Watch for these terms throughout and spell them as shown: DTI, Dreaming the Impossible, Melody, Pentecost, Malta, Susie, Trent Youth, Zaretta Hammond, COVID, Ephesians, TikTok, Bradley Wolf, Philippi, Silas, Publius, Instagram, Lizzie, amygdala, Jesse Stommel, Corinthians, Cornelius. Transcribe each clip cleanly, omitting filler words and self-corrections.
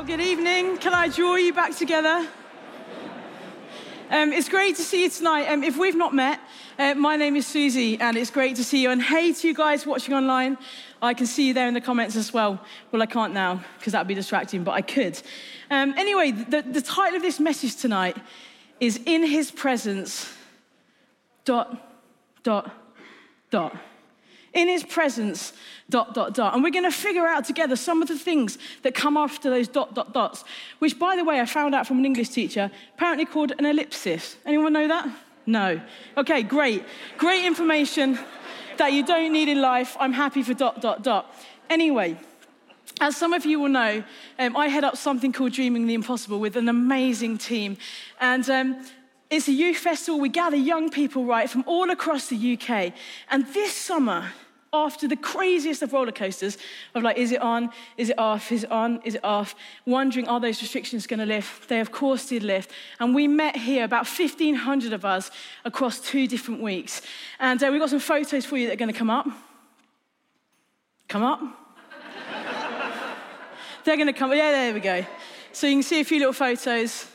Well, good evening. Can I draw you back together? It's great to see you tonight. If we've not met, my name is Susie, and it's great to see you. And hey to you guys watching online. I can see you there in the comments as well. Well, I can't now, because that would be distracting, but I could. Anyway, the title of this message tonight is In His Presence, ... In his presence, ... And we're going to figure out together some of the things that come after those ... which, by the way, I found out from an English teacher, apparently called an ellipsis. Anyone know that? No. Okay, great. Great information that you don't need in life. I'm happy for ... Anyway, as some of you will know, I head up something called Dreaming the Impossible with an amazing team. And it's a youth festival. We gather young people, right, from all across the UK. And this summer, after the craziest of roller coasters of like, is it on, is it off, is it on, is it off, wondering, are those restrictions going to lift? They, of course, did lift. And we met here, about 1,500 of us, across 2 different weeks. And we've got some photos for you that are going to come up. Come up. They're going to come. Yeah, there we go. So you can see a few little photos.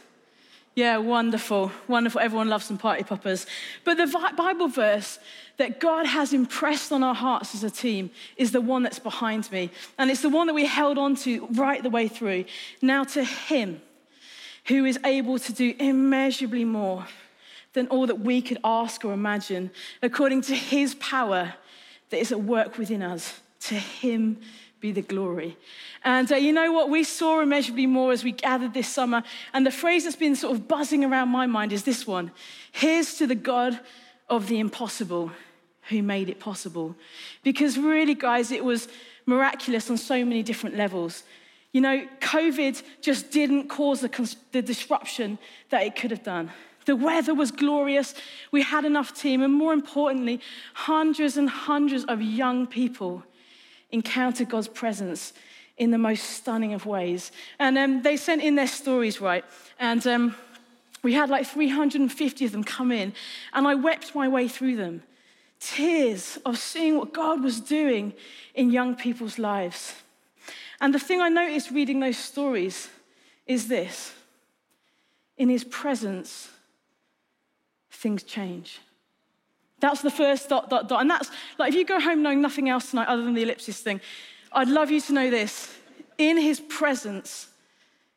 Yeah, wonderful, wonderful. Everyone loves some party poppers. But the Bible verse that God has impressed on our hearts as a team is the one that's behind me. And it's the one that we held on to right the way through. Now to him who is able to do immeasurably more than all that we could ask or imagine, according to his power that is at work within us, to him be the glory. And you know what? We saw immeasurably more as we gathered this summer. And the phrase that's been sort of buzzing around my mind is this one. Here's to the God of the impossible who made it possible. Because really, guys, it was miraculous on so many different levels. You know, COVID just didn't cause the disruption that it could have done. The weather was glorious. We had enough team. And more importantly, hundreds and hundreds of young people encountered God's presence in the most stunning of ways. And they sent in their stories, right? And we had like 350 of them come in, and I wept my way through them. Tears of seeing what God was doing in young people's lives. And the thing I noticed reading those stories is this. In his presence, things change. That's the first ... And that's, like, if you go home knowing nothing else tonight other than the ellipsis thing, I'd love you to know this. In his presence,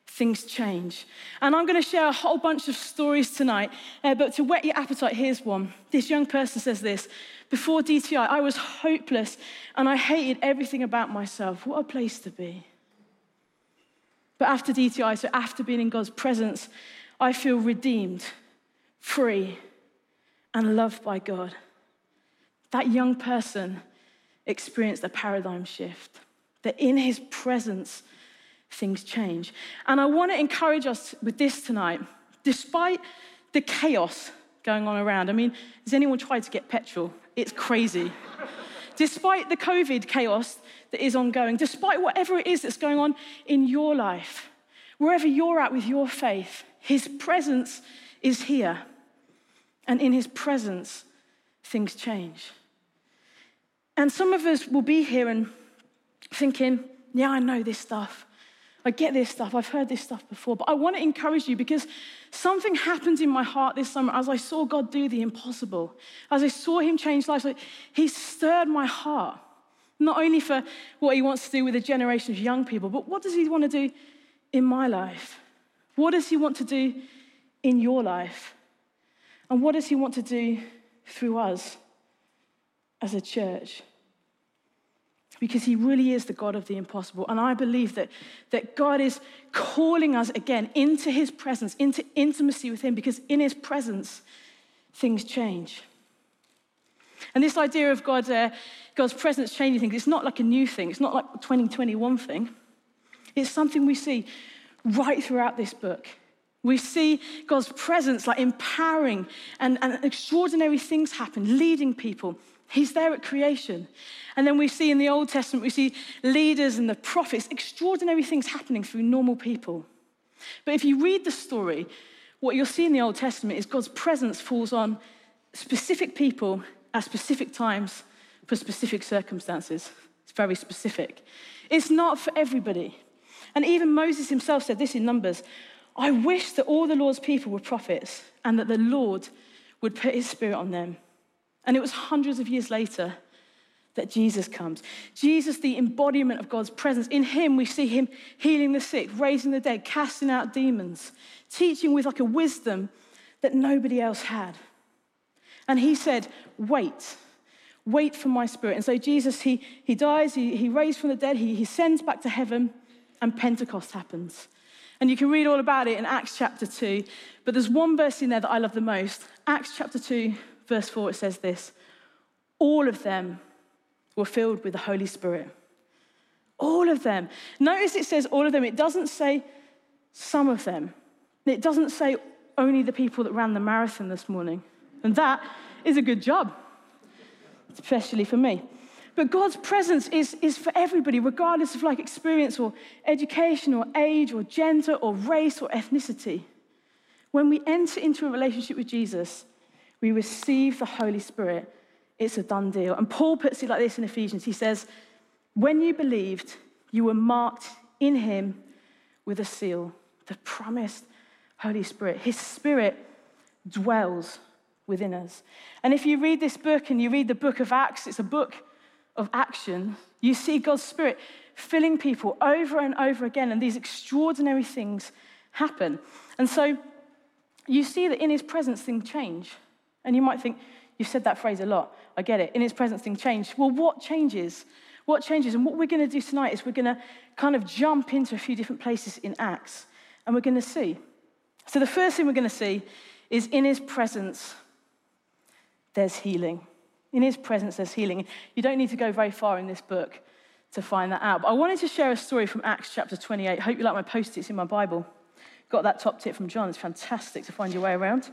things change. And I'm going to share a whole bunch of stories tonight, but to whet your appetite, here's one. This young person says this. Before DTI, I was hopeless, and I hated everything about myself. What a place to be. But after DTI, so after being in God's presence, I feel redeemed, free, and loved by God. That young person experienced a paradigm shift, that in his presence, things change. And I want to encourage us with this tonight, despite the chaos going on around. I mean, has anyone tried to get petrol? It's crazy. Despite the COVID chaos that is ongoing, despite whatever it is that's going on in your life, wherever you're at with your faith, his presence is here. And in his presence, things change. And some of us will be here and thinking, yeah, I know this stuff. I get this stuff. I've heard this stuff before. But I want to encourage you because something happened in my heart this summer as I saw God do the impossible. As I saw him change lives, like, he stirred my heart, not only for what he wants to do with a generation of young people, but what does he want to do in my life? What does he want to do in your life? And what does he want to do through us as a church? Because he really is the God of the impossible. And I believe that God is calling us again into his presence, into intimacy with him, because in his presence, things change. And this idea of God's presence changing things, it's not like a new thing. It's not like a 2021 thing. It's something we see right throughout this book. We see God's presence like empowering and extraordinary things happen, leading people. He's there at creation. And then we see in the Old Testament, we see leaders and the prophets, extraordinary things happening through normal people. But if you read the story, what you'll see in the Old Testament is God's presence falls on specific people at specific times for specific circumstances. It's very specific. It's not for everybody. And even Moses himself said this in Numbers, I wish that all the Lord's people were prophets and that the Lord would put his spirit on them. And it was hundreds of years later that Jesus comes. Jesus, the embodiment of God's presence. In him, we see him healing the sick, raising the dead, casting out demons, teaching with like a wisdom that nobody else had. And he said, wait for my spirit. And so Jesus, he dies, he raised from the dead, he sends back to heaven, and Pentecost happens. And you can read all about it in Acts chapter 2, but there's one verse in there that I love the most. Acts chapter 2, verse 4, it says this, all of them were filled with the Holy Spirit. All of them. Notice it says all of them. It doesn't say some of them. It doesn't say only the people that ran the marathon this morning. And that is a good job, especially for me. But God's presence is for everybody, regardless of like experience or education or age or gender or race or ethnicity. When we enter into a relationship with Jesus, we receive the Holy Spirit. It's a done deal. And Paul puts it like this in Ephesians. He says, when you believed, you were marked in him with a seal, the promised Holy Spirit. His spirit dwells within us. And if you read this book and you read the book of Acts, it's a book of action. You see God's spirit filling people over and over again, and these extraordinary things happen. And so you see that in his presence, things change. And you might think, you've said that phrase a lot. I get it. In his presence, things change. Well, what changes? What changes? And what we're going to do tonight is we're going to kind of jump into a few different places in Acts, and we're going to see. So the first thing we're going to see is in his presence, there's healing. In his presence, there's healing. You don't need to go very far in this book to find that out. But I wanted to share a story from Acts chapter 28. Hope you like my post-its in my Bible. Got that top tip from John. It's fantastic to find your way around.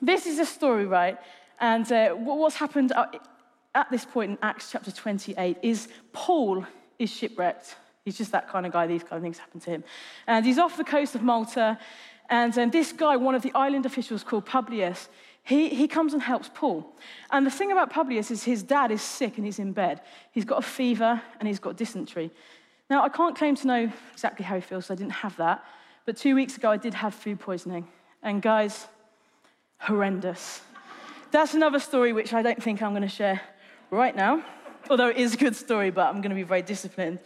This is a story, right? And what's happened at this point in Acts chapter 28 is Paul is shipwrecked. He's just that kind of guy. These kind of things happen to him. And he's off the coast of Malta. And this guy, one of the island officials called Publius, he comes and helps Paul. And the thing about Publius is his dad is sick and he's in bed. He's got a fever and he's got dysentery. Now, I can't claim to know exactly how he feels, so I didn't have that. But 2 weeks ago, I did have food poisoning. And guys, horrendous. That's another story which I don't think I'm going to share right now, although it is a good story, but I'm going to be very disciplined.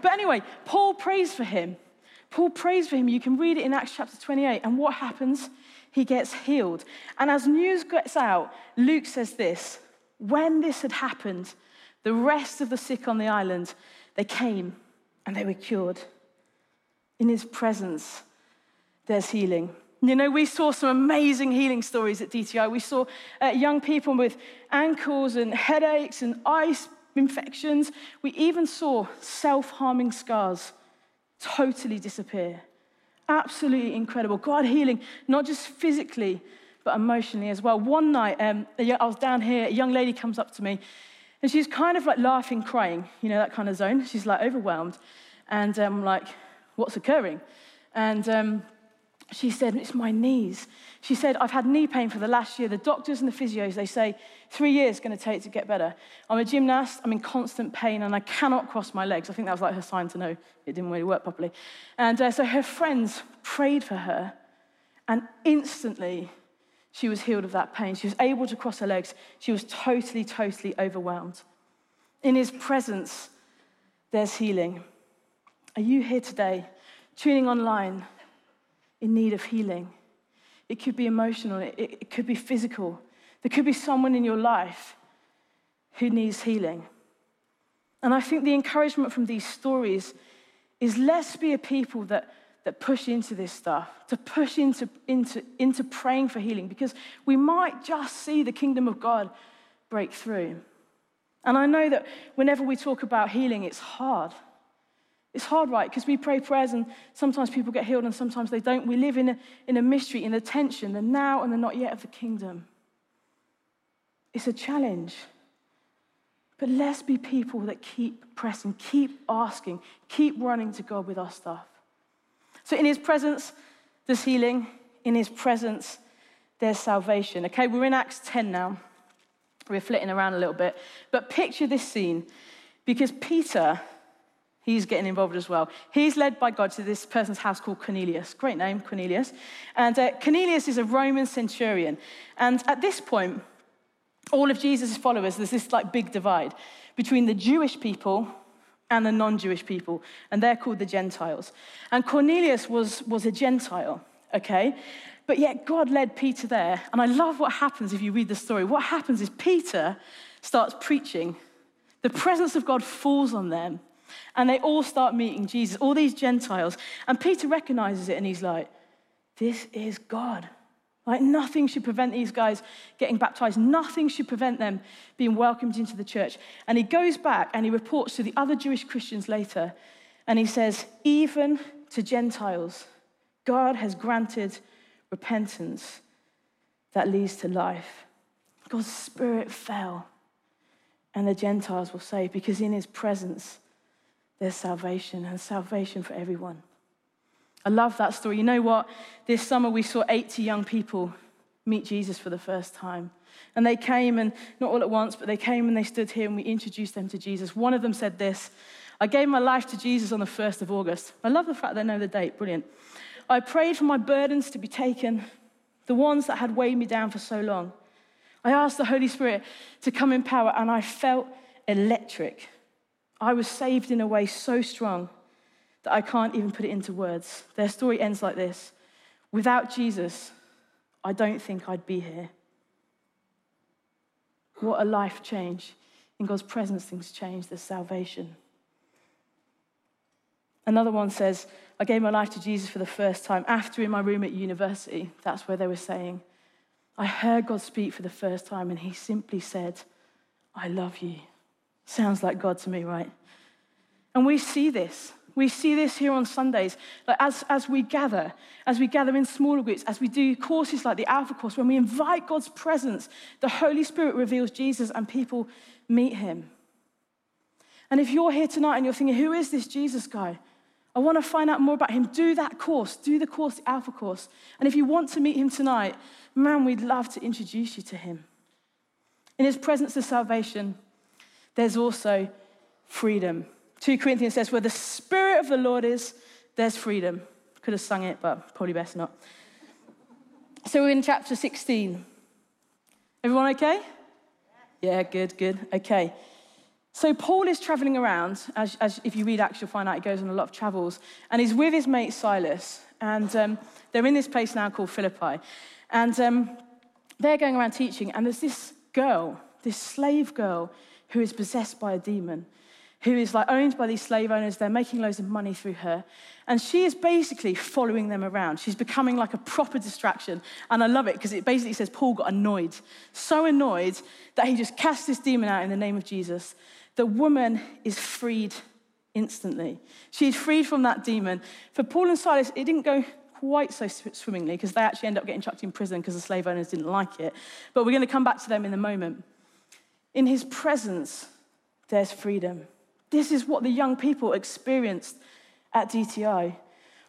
But anyway, Paul prays for him. Paul prays for him. You can read it in Acts chapter 28. And what happens? He gets healed. And as news gets out, Luke says this, when this had happened, the rest of the sick on the island, they came and they were cured. In his presence, there's healing. You know, we saw some amazing healing stories at DTI. We saw young people with ankles and headaches and eye infections. We even saw self-harming scars totally disappear. Absolutely incredible. God healing, not just physically, but emotionally as well. One night, I was down here, a young lady comes up to me, and she's kind of like laughing, crying, you know, that kind of zone. She's like overwhelmed. And I'm like, what's occurring? And she said, it's my knees. She said, I've had knee pain for the last year. The doctors and the physios, they say 3 years going to take to get better. I'm a gymnast. I'm in constant pain, and I cannot cross my legs. I think that was like her sign to know it didn't really work properly. And so her friends prayed for her, and instantly she was healed of that pain. She was able to cross her legs. She was totally, totally overwhelmed. In his presence, there's healing. Are you here today, tuning online, in need of healing? It could be emotional, it could be physical. There could be someone in your life who needs healing. And I think the encouragement from these stories is let's be a people that push into this stuff, to push into praying for healing, because we might just see the kingdom of God break through. And I know that whenever we talk about healing, it's hard. It's hard, right? Because we pray prayers and sometimes people get healed and sometimes they don't. We live in a mystery, in the tension, the now and the not yet of the kingdom. It's a challenge. But let's be people that keep pressing, keep asking, keep running to God with our stuff. So in his presence, there's healing. In his presence, there's salvation. Okay, we're in Acts 10 now. We're flitting around a little bit. But picture this scene, because Peter He's getting involved as well. He's led by God to this person's house called Cornelius. Great name, Cornelius. And Cornelius is a Roman centurion. And at this point, all of Jesus' followers, there's this like big divide between the Jewish people and the non-Jewish people. And they're called the Gentiles. And Cornelius was a Gentile, okay? But yet God led Peter there. And I love what happens if you read the story. What happens is Peter starts preaching. The presence of God falls on them. And they all start meeting Jesus, all these Gentiles. And Peter recognizes it and he's like, this is God. Like nothing should prevent these guys getting baptized. Nothing should prevent them being welcomed into the church. And he goes back and he reports to the other Jewish Christians later. And he says, even to Gentiles, God has granted repentance that leads to life. God's spirit fell and the Gentiles were saved because in his presence, there's salvation, and salvation for everyone. I love that story. You know what? This summer we saw 80 young people meet Jesus for the first time. And they came, and not all at once, but they came and they stood here and we introduced them to Jesus. One of them said this, I gave my life to Jesus on the 1st of August. I love the fact they know the date. Brilliant. I prayed for my burdens to be taken, the ones that had weighed me down for so long. I asked the Holy Spirit to come in power, and I felt electric. I was saved in a way so strong that I can't even put it into words. Their story ends like this. Without Jesus, I don't think I'd be here. What a life change. In God's presence, things change. There's salvation. Another one says, I gave my life to Jesus for the first time after in my room at university. That's where they were saying, I heard God speak for the first time, and he simply said, I love you. Sounds like God to me, right? And we see this. We see this here on Sundays. Like as we gather in smaller groups, as we do courses like the Alpha Course, when we invite God's presence, the Holy Spirit reveals Jesus and people meet him. And if you're here tonight and you're thinking, who is this Jesus guy? I want to find out more about him. Do that course. Do the course, the Alpha Course. And if you want to meet him tonight, man, we'd love to introduce you to him. In his presence is salvation. There's also freedom. 2 Corinthians says, where the Spirit of the Lord is, there's freedom. Could have sung it, but probably best not. So we're in chapter 16. Everyone okay? Yeah, good. Okay. So Paul is traveling around. As if you read Acts, you'll find out he goes on a lot of travels. And he's with his mate Silas. And they're in this place now called Philippi. And they're going around teaching. And there's this girl, this slave girl, who is possessed by a demon, who is like owned by these slave owners. They're making loads of money through her. And she is basically following them around. She's becoming like a proper distraction. And I love it because it basically says Paul got annoyed, so annoyed that he just cast this demon out in the name of Jesus. The woman is freed instantly. She's freed from that demon. For Paul and Silas, it didn't go quite so swimmingly because they actually end up getting chucked in prison because the slave owners didn't like it. But we're going to come back to them in a moment. In his presence, there's freedom. This is what the young people experienced at DTI.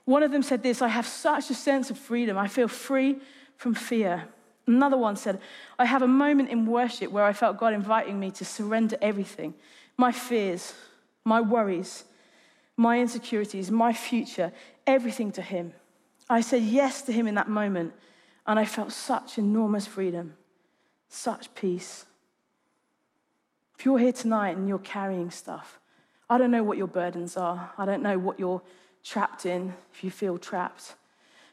One of them said this, I have such a sense of freedom. I feel free from fear. Another one said, I have a moment in worship where I felt God inviting me to surrender everything, my fears, my worries, my insecurities, my future, everything to him. I said yes to him in that moment, and I felt such enormous freedom, such peace. If you're here tonight and you're carrying stuff, I don't know what your burdens are. I don't know what you're trapped in, if you feel trapped.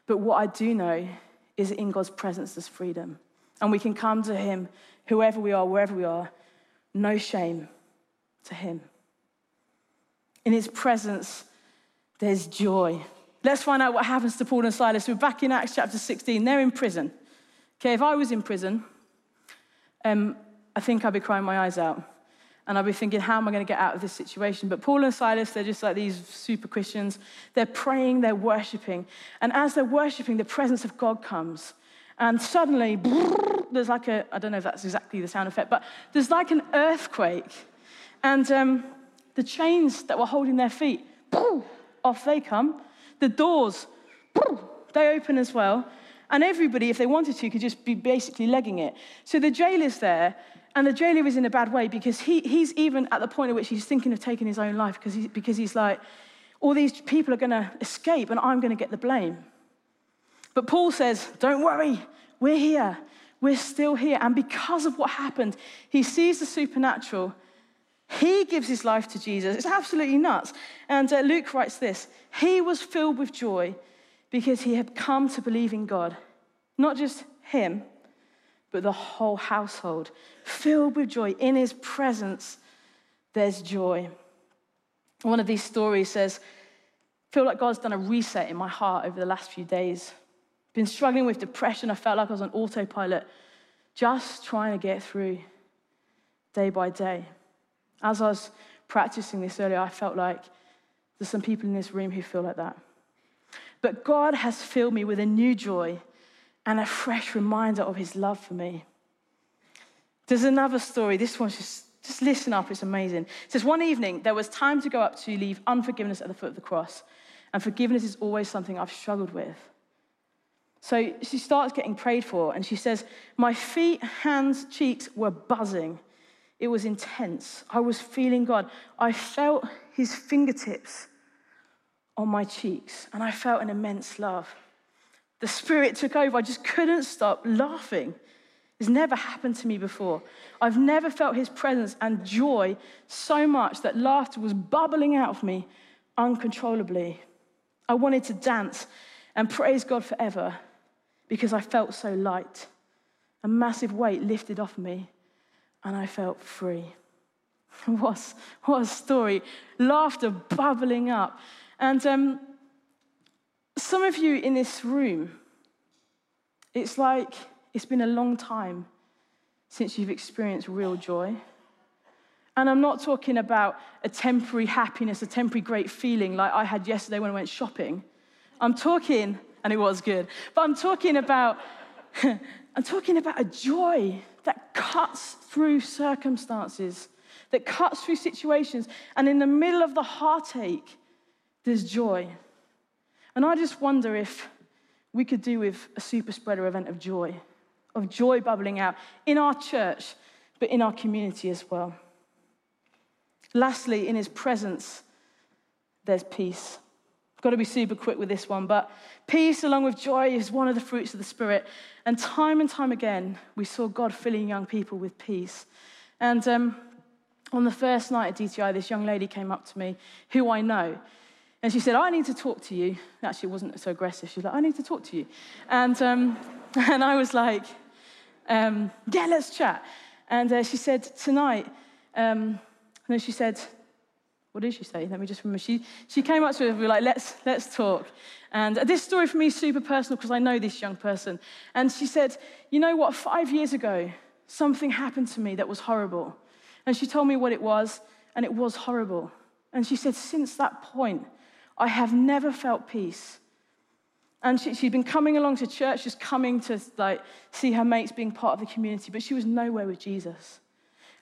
But what I do know is that in God's presence there's freedom. And we can come to him, whoever we are, wherever we are, no shame to him. In his presence, there's joy. Let's find out what happens to Paul and Silas. We're back in Acts chapter 16. They're in prison. Okay, if I was in prison, I think I'd be crying my eyes out. And I'd be thinking, how am I going to get out of this situation? But Paul and Silas, they're just like these super Christians. They're praying, they're worshipping. And as they're worshipping, the presence of God comes. And suddenly, there's like a, I don't know if that's exactly the sound effect, but there's like an earthquake. And the chains that were holding their feet, off they come. The doors, they open as well. And everybody, if they wanted to, could just be basically legging it. So the jailer's there, And the jailer is in a bad way because he's even at the point at which he's thinking of taking his own life because he's like, all these people are going to escape and I'm going to get the blame. But Paul says, don't worry, we're here. We're still here. And because of what happened, he sees the supernatural. He gives his life to Jesus. It's absolutely nuts. And Luke writes this, he was filled with joy because he had come to believe in God. Not just him, but the whole household. Filled with joy. In his presence, there's joy. One of these stories says, I feel like God's done a reset in my heart over the last few days. Been struggling with depression. I felt like I was on autopilot, just trying to get through day by day. As I was practicing this earlier, I felt like there's some people in this room who feel like that. But God has filled me with a new joy and a fresh reminder of his love for me. There's another story. This one's just listen up. It's amazing. It says, one evening, there was time to go up to leave unforgiveness at the foot of the cross. And forgiveness is always something I've struggled with. So she starts getting prayed for, and she says, my feet, hands, cheeks were buzzing. It was intense. I was feeling God. I felt his fingertips on my cheeks, and I felt an immense love. The Spirit took over. I just couldn't stop laughing. It's never happened to me before. I've never felt his presence and joy so much that laughter was bubbling out of me uncontrollably. I wanted to dance and praise God forever, because I felt so light. A massive weight lifted off me, and I felt free. What a story. Laughter bubbling up. And some of you in this room, it's like it's been a long time since you've experienced real joy. And I'm not talking about a temporary happiness, a temporary great feeling like I had yesterday when I went shopping. I'm talking, and it was good, but I'm talking about a joy that cuts through circumstances, that cuts through situations, and in the middle of the heartache, there's joy. And I just wonder if we could do with a super spreader event of joy bubbling out in our church, but in our community as well. Lastly, in his presence, there's peace. Got to be super quick with this one, but peace along with joy is one of the fruits of the Spirit. And time again, we saw God filling young people with peace. And on the first night at DTI, this young lady came up to me, who I know, and she said, I need to talk to you. Actually, it wasn't so aggressive. She was like, I need to talk to you. And I was like, yeah, let's chat. And she said, tonight, no, she said, what did she say? Let me just remember. She came up to us and we were like, let's talk. And this story for me is super personal because I know this young person. And she said, you know what? 5 years ago, something happened to me that was horrible. And she told me what it was, and it was horrible. And she said, since that point, I have never felt peace. And she'd been coming along to church, just coming to like see her mates being part of the community, but she was nowhere with Jesus.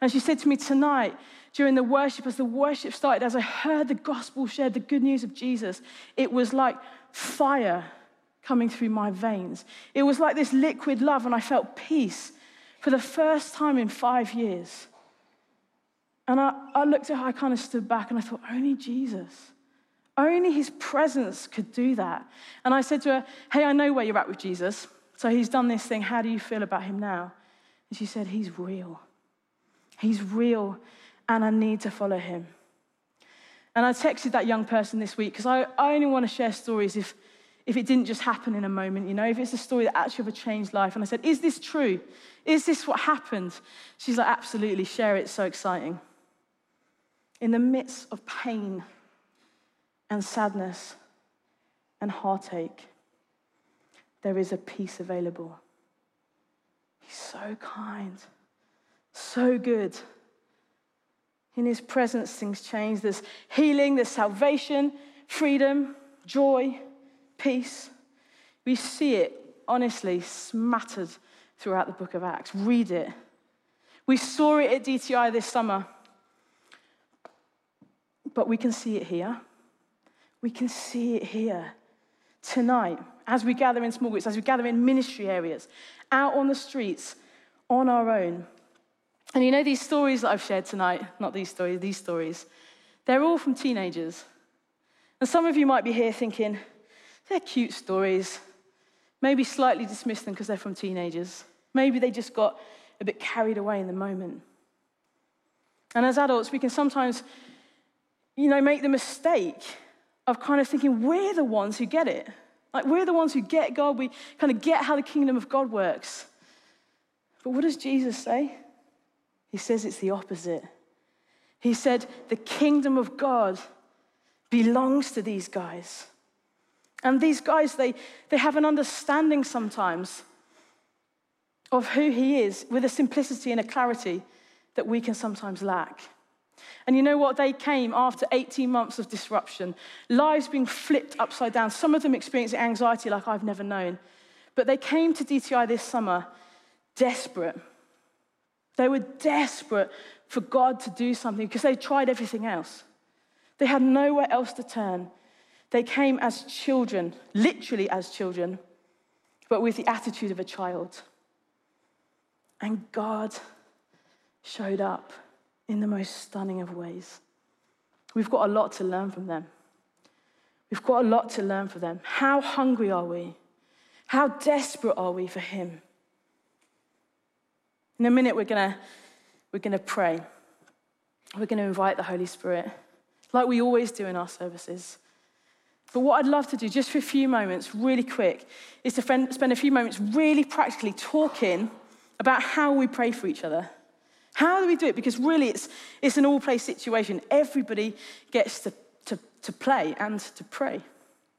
And she said to me tonight, during the worship, as the worship started, as I heard the gospel shared, the good news of Jesus, it was like fire coming through my veins. It was like this liquid love, and I felt peace for the first time in 5 years. And I looked at her, I kind of stood back, and I thought, only Jesus. Only his presence could do that. And I said to her, hey, I know where you're at with Jesus. So he's done this thing. How do you feel about him now? And she said, he's real. He's real, and I need to follow him. And I texted that young person this week because I only want to share stories if it didn't just happen in a moment, you know, if it's a story that actually ever changed life. And I said, is this true? Is this what happened? She's like, absolutely, share it, so exciting. In the midst of pain and sadness and heartache, there is a peace available. He's so kind. So good. In his presence, things change. There's healing, there's salvation, freedom, joy, peace. We see it, honestly, smattered throughout the book of Acts. Read it. We saw it at DTI this summer, but we can see it here. We can see it here tonight as we gather in small groups, as we gather in ministry areas, out on the streets, on our own. And you know these stories that I've shared tonight, not these stories, these stories, they're all from teenagers. And some of you might be here thinking, they're cute stories. Maybe slightly dismiss them because they're from teenagers. Maybe they just got a bit carried away in the moment. And as adults, we can sometimes, you know, make the mistake of kind of thinking we're the ones who get it. Like, we're the ones who get God. We kind of get how the kingdom of God works. But what does Jesus say? He says it's the opposite. He said, the kingdom of God belongs to these guys. And these guys, they have an understanding sometimes of who he is with a simplicity and a clarity that we can sometimes lack. And you know what? They came after 18 months of disruption, lives being flipped upside down, some of them experiencing anxiety like I've never known. But they came to DTI this summer desperate. They were desperate for God to do something because they tried everything else. They had nowhere else to turn. They came as children, literally as children, but with the attitude of a child. And God showed up in the most stunning of ways. We've got a lot to learn from them. We've got a lot to learn from them. How hungry are we? How desperate are we for him? In a minute, we're gonna pray. We're gonna invite the Holy Spirit, like we always do in our services. But what I'd love to do, just for a few moments, really quick, is to spend a few moments really practically talking about how we pray for each other. How do we do it? Because really, it's an all-play situation. Everybody gets to play and to pray.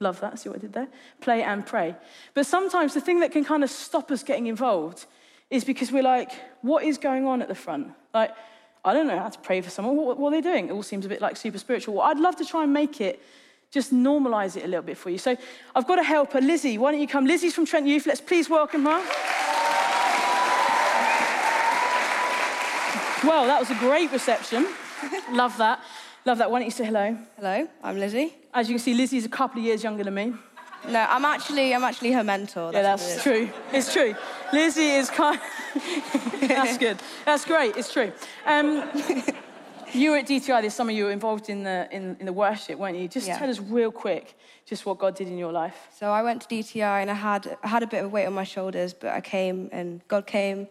Love that, see what I did there? Play and pray. But sometimes the thing that can kind of stop us getting involved is because we're like, what is going on at the front? Like, I don't know how to pray for someone. What are they doing? It all seems a bit like super spiritual. Well, I'd love to try and make it just normalize it a little bit for you. So I've got a helper, Lizzie. Why don't you come? Lizzie's from Trent Youth. Let's please welcome her. Well, that was a great reception. Love that. Love that. Why don't you say hello? Hello, I'm Lizzie. As you can see, Lizzie's a couple of years younger than me. No, I'm actually her mentor. That's true. It's true. Lizzie is kind of... That's good. That's great. It's true. You were at DTI this summer, you were involved in the worship, weren't you? Just tell us real quick just what God did in your life. So I went to DTI and I had a bit of weight on my shoulders, but I came and God came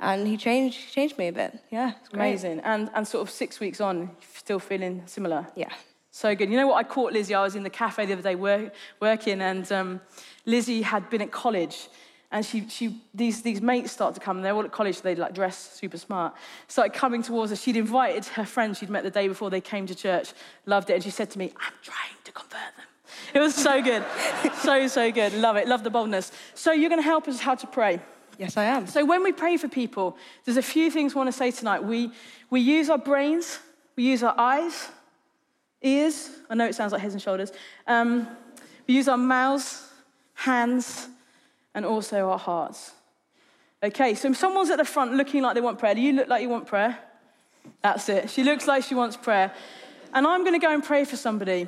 and he changed me a bit. Yeah, it's great. Amazing. And sort of 6 weeks on, still feeling similar? Yeah. So good. You know what, I caught Lizzie, I was in the cafe the other day working and Lizzie had been at college. And these mates start to come, and they're all at college, so they'd like dress super smart. Started coming towards her. She'd invited her friends she'd met the day before they came to church, loved it, and she said to me, I'm trying to convert them. It was so good. So good. Love it. Love the boldness. So you're going to help us how to pray. Yes, I am. So when we pray for people, there's a few things we want to say tonight. We use our brains, we use our eyes, ears. I know it sounds like heads and shoulders. We use our mouths, hands, and also our hearts. Okay, so if someone's at the front looking like they want prayer, do you look like you want prayer? That's it. She looks like she wants prayer. And I'm going to go and pray for somebody.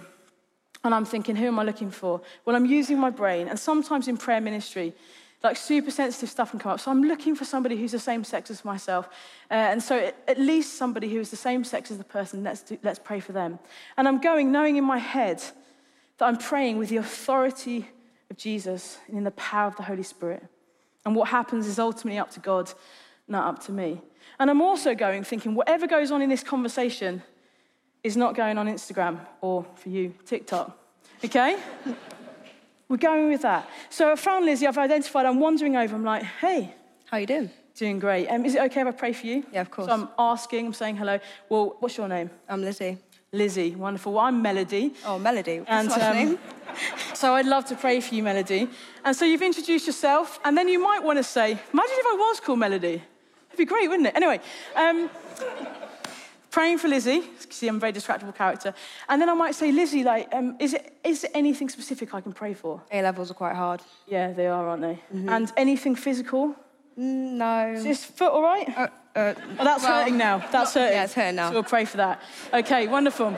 And I'm thinking, who am I looking for? Well, I'm using my brain. And sometimes in prayer ministry, like super sensitive stuff can come up. So I'm looking for somebody who's the same sex as myself. And so at least somebody who is the same sex as the person, let's pray for them. And I'm going knowing in my head that I'm praying with the authority of Jesus and in the power of the Holy Spirit. And what happens is ultimately up to God, not up to me. And I'm also going thinking whatever goes on in this conversation is not going on Instagram or, for you, TikTok. Okay? We're going with that. So I found Lizzie, I've identified, I'm wandering over, I'm like, hey. How you doing? Doing great. Is it okay if I pray for you? Yeah, of course. So I'm asking, I'm saying hello. Well, what's your name? I'm Lizzie. Lizzie, wonderful. Well, I'm Melody. Oh, Melody. That's my name. So I'd love to pray for you, Melody. And so you've introduced yourself, and then you might want to say, imagine if I was called Melody. It'd be great, wouldn't it? Anyway, praying for Lizzie. See, I'm a very distractible character. And then I might say, Lizzie, like, is there anything specific I can pray for? A-levels are quite hard. Yeah, they are, aren't they? Mm-hmm. And anything physical? No. Is this foot all right? That's hurting now. That's hurting. Yeah, it's hurting now. So we'll pray for that. Okay, wonderful.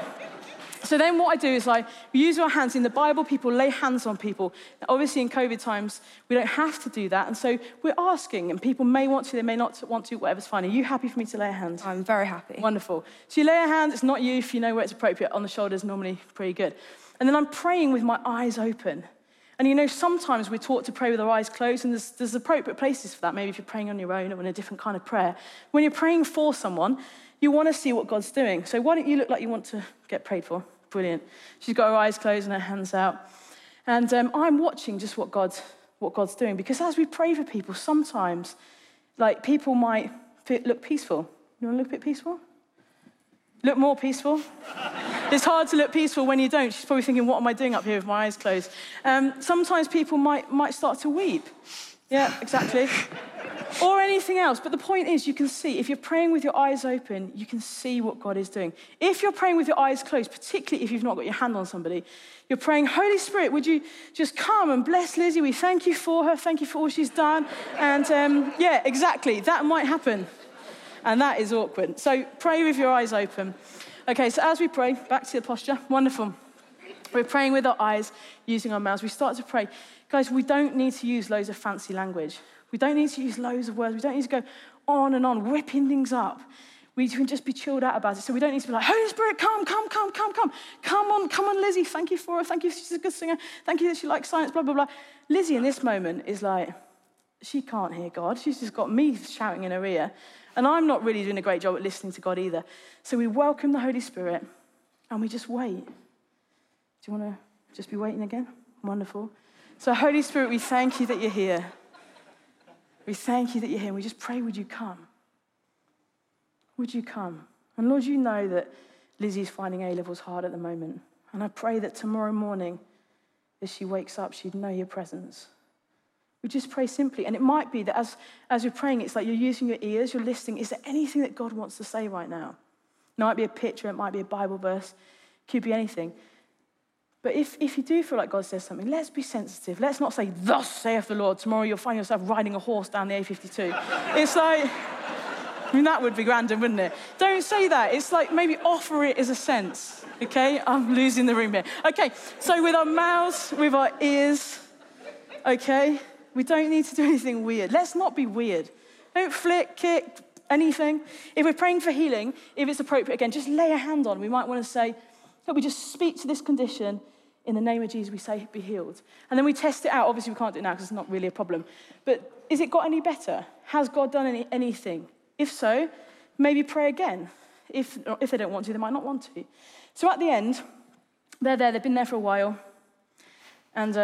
So then what I do is I use our hands. In the Bible, people lay hands on people. Now, obviously, in COVID times, we don't have to do that. And so we're asking, and people may want to, they may not want to, whatever's fine. Are you happy for me to lay a hand? I'm very happy. Wonderful. So you lay a hand. It's not you, if you know where it's appropriate. On the shoulders, normally pretty good. And then I'm praying with my eyes open. And, you know, sometimes we're taught to pray with our eyes closed, and there's appropriate places for that. Maybe if you're praying on your own or in a different kind of prayer. When you're praying for someone, you want to see what God's doing. So why don't you look like you want to get prayed for? Brilliant. She's got her eyes closed and her hands out. And I'm watching just what God's doing. Because as we pray for people, sometimes, like, people might look peaceful. You want to look a bit peaceful? Look more peaceful. It's hard to look peaceful when you don't. She's probably thinking, what am I doing up here with my eyes closed? Sometimes people might start to weep. Yeah, exactly. Or anything else. But the point is, you can see. If you're praying with your eyes open, you can see what God is doing. If you're praying with your eyes closed, particularly if you've not got your hand on somebody, you're praying, Holy Spirit, would you just come and bless Lizzie? We thank you for her. Thank you for all she's done. And, yeah, exactly. That might happen. And that is awkward. So pray with your eyes open. Okay, so as we pray, back to the posture. Wonderful. We're praying with our eyes, using our mouths. We start to pray. Guys, we don't need to use loads of fancy language. We don't need to use loads of words. We don't need to go on and on, whipping things up. We can just be chilled out about it. So we don't need to be like, Holy Spirit, come. Come on, Lizzie. Thank you for her. Thank you. She's a good singer. Thank you that she likes science, blah, blah, blah. Lizzie in this moment is like, she can't hear God. She's just got me shouting in her ear. And I'm not really doing a great job at listening to God either. So we welcome the Holy Spirit and we just wait. Do you want to just be waiting again? Wonderful. So Holy Spirit, we thank you that you're here. We thank you that you're here. We just pray, would you come? Would you come? And Lord, you know that Lizzie's finding A-levels hard at the moment. And I pray that tomorrow morning, as she wakes up, she'd know your presence. We just pray simply. And it might be that as you're praying, it's like you're using your ears, you're listening. Is there anything that God wants to say right now? It might be a picture, it might be a Bible verse, it could be anything. But if you do feel like God says something, let's be sensitive. Let's not say, thus saith the Lord, tomorrow you'll find yourself riding a horse down the A52. It's like, I mean, that would be random, wouldn't it? Don't say that. It's like maybe offer it as a sense, okay? I'm losing the room here. Okay, so with our mouths, with our ears, okay? We don't need to do anything weird. Let's not be weird. Don't flick, kick, anything. If we're praying for healing, if it's appropriate, again, just lay a hand on. We might want to say, look, we just speak to this condition. In the name of Jesus, we say, be healed. And then we test it out. Obviously, we can't do it now because it's not really a problem. But is it got any better? Has God done anything? If so, maybe pray again. If they don't want to, they might not want to. So at the end, they're there. They've been there for a while. And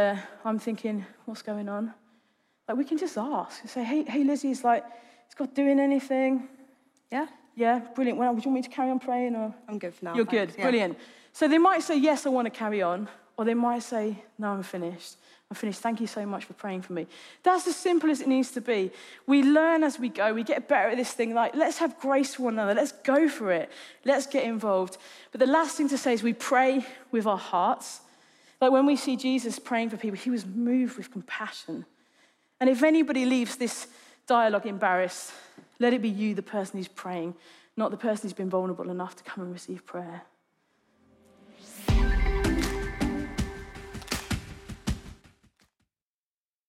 I'm thinking, what's going on? Like, we can just ask and say, hey, Lizzie, it's like, is God doing anything? Yeah? Yeah, brilliant. Well, would you want me to carry on praying? Or I'm good for now. You're thanks. Good, yeah. Brilliant. So they might say, yes, I want to carry on. Or they might say, no, I'm finished. Thank you so much for praying for me. That's as simple as it needs to be. We learn as we go. We get better at this thing. Like, let's have grace for one another. Let's go for it. Let's get involved. But the last thing to say is we pray with our hearts. Like, when we see Jesus praying for people, he was moved with compassion. And if anybody leaves this dialogue embarrassed, let it be you, the person who's praying, not the person who's been vulnerable enough to come and receive prayer.